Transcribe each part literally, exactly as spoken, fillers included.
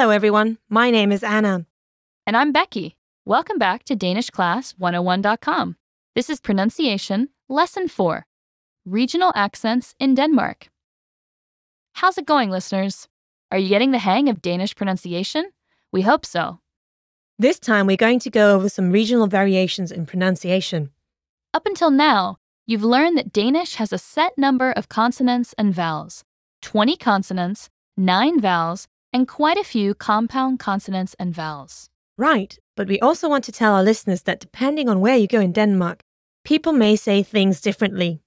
Hello, everyone. My name is Anna. And I'm Becky. Welcome back to Danish Class one oh one dot com. This is Pronunciation, Lesson four, Regional Accents in Denmark. How's it going, listeners? Are you getting the hang of Danish pronunciation? We hope so. This time, we're going to go over some regional variations in pronunciation. Up until now, you've learned that Danish has a set number of consonants and vowels, twenty consonants, nine vowels, and quite a few compound consonants and vowels. Right, but we also want to tell our listeners that depending on where you go in Denmark, people may say things differently.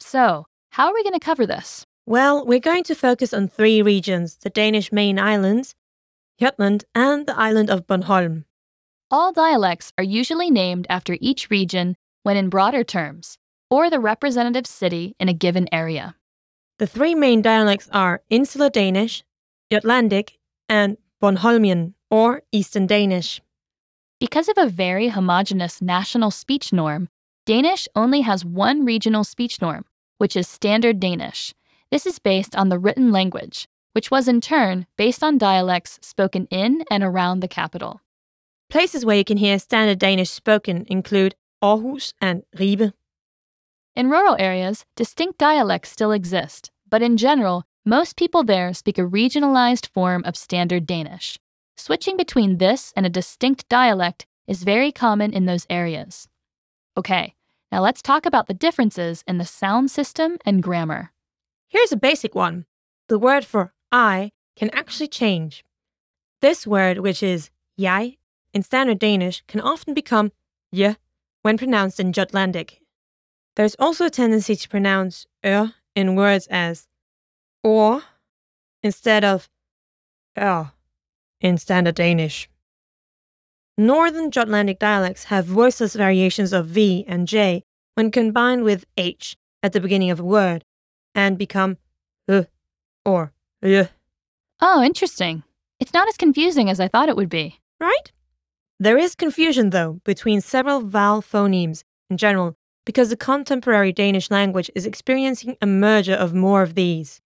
So, how are we going to cover this? Well, we're going to focus on three regions, the Danish main islands, Jutland, and the island of Bornholm. All dialects are usually named after each region when in broader terms, or the representative city in a given area. The three main dialects are Insular Danish, Jutlandic, and Bornholmian, or Eastern Danish. Because of a very homogeneous national speech norm, Danish only has one regional speech norm, which is Standard Danish. This is based on the written language, which was in turn based on dialects spoken in and around the capital. Places where you can hear Standard Danish spoken include Aarhus and Ribe. In rural areas, distinct dialects still exist, but in general, most people there speak a regionalized form of Standard Danish. Switching between this and a distinct dialect is very common in those areas. Okay, now let's talk about the differences in the sound system and grammar. Here's a basic one. The word for I can actually change. This word, which is jeg, in Standard Danish, can often become je when pronounced in Jutlandic. There's also a tendency to pronounce ø in words as or instead of ø in Standard Danish. Northern Jutlandic dialects have voiceless variations of V and J when combined with H at the beginning of a word and become ø or ø. Oh, interesting. It's not as confusing as I thought it would be. Right? There is confusion, though, between several vowel phonemes in general because the contemporary Danish language is experiencing a merger of more of these.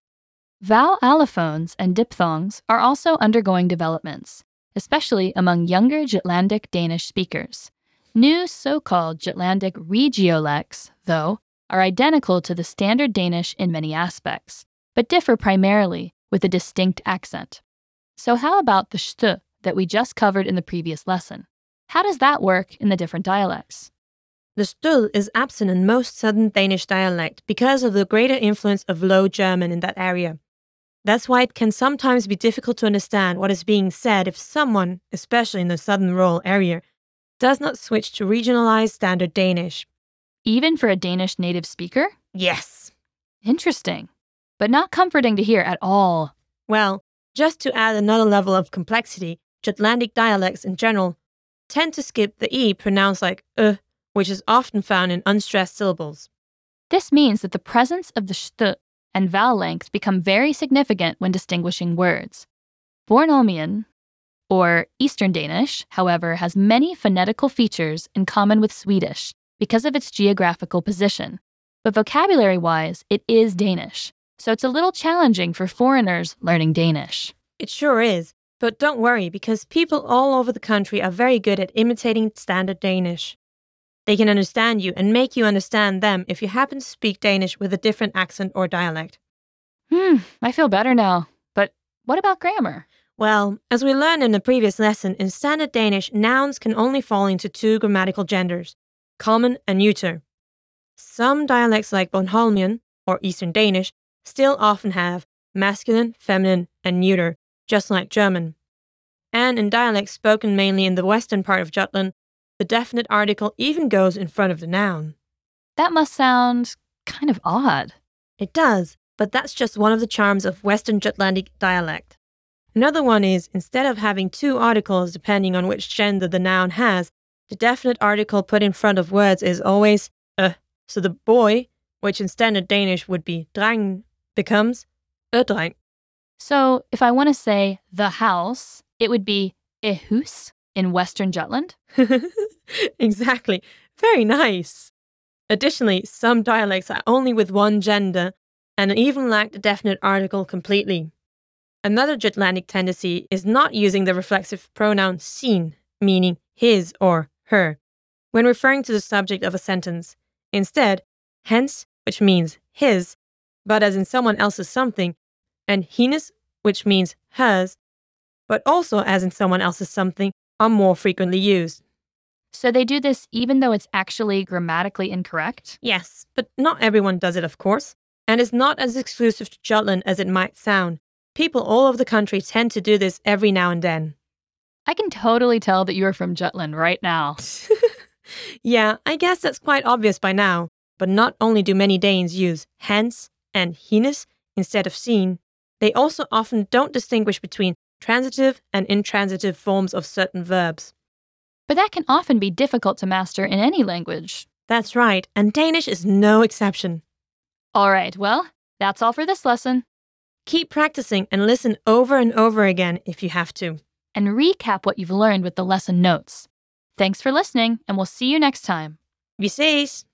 Vowel allophones and diphthongs are also undergoing developments, especially among younger Jutlandic Danish speakers. New so-called Jutlandic regiolects, though, are identical to the Standard Danish in many aspects, but differ primarily with a distinct accent. So how about the st that we just covered in the previous lesson? How does that work in the different dialects? The st is absent in most Southern Danish dialect because of the greater influence of Low German in that area. That's why it can sometimes be difficult to understand what is being said if someone, especially in the southern rural area, does not switch to regionalized Standard Danish. Even for a Danish native speaker? Yes. Interesting, but not comforting to hear at all. Well, just to add another level of complexity, Jutlandic dialects in general tend to skip the E pronounced like ø, which is often found in unstressed syllables. This means that the presence of the st and vowel length become very significant when distinguishing words. Bornholmian, or Eastern Danish, however, has many phonetical features in common with Swedish because of its geographical position. But vocabulary-wise, it is Danish, so it's a little challenging for foreigners learning Danish. It sure is, but don't worry because people all over the country are very good at imitating Standard Danish. They can understand you and make you understand them if you happen to speak Danish with a different accent or dialect. Hmm, I feel better now. But what about grammar? Well, as we learned in the previous lesson, in Standard Danish, nouns can only fall into two grammatical genders, common and neuter. Some dialects like Bornholmian, or Eastern Danish, still often have masculine, feminine, and neuter, just like German. And in dialects spoken mainly in the western part of Jutland, the definite article even goes in front of the noun. That must sound kind of odd. It does, but that's just one of the charms of Western Jutlandic dialect. Another one is, instead of having two articles depending on which gender the noun has, the definite article put in front of words is always ø. So the boy, which in Standard Danish would be dreng, becomes ødreng. So if I want to say the house, it would be et hus in Western Jutland? Exactly. Very nice. Additionally, some dialects are only with one gender and even lack the definite article completely. Another Jutlandic tendency is not using the reflexive pronoun sin, meaning his or her, when referring to the subject of a sentence. Instead, hens, which means his, but as in someone else's something, and hennes, which means hers, but also as in someone else's something, are more frequently used. So they do this even though it's actually grammatically incorrect? Yes, but not everyone does it, of course, and it's not as exclusive to Jutland as it might sound. People all over the country tend to do this every now and then. I can totally tell that you are from Jutland right now. Yeah, I guess that's quite obvious by now. But not only do many Danes use hans and hennes instead of sin, they also often don't distinguish between transitive and intransitive forms of certain verbs. But that can often be difficult to master in any language. That's right, and Danish is no exception. All right, well, that's all for this lesson. Keep practicing and listen over and over again if you have to. And recap what you've learned with the lesson notes. Thanks for listening, and we'll see you next time. Vi ses!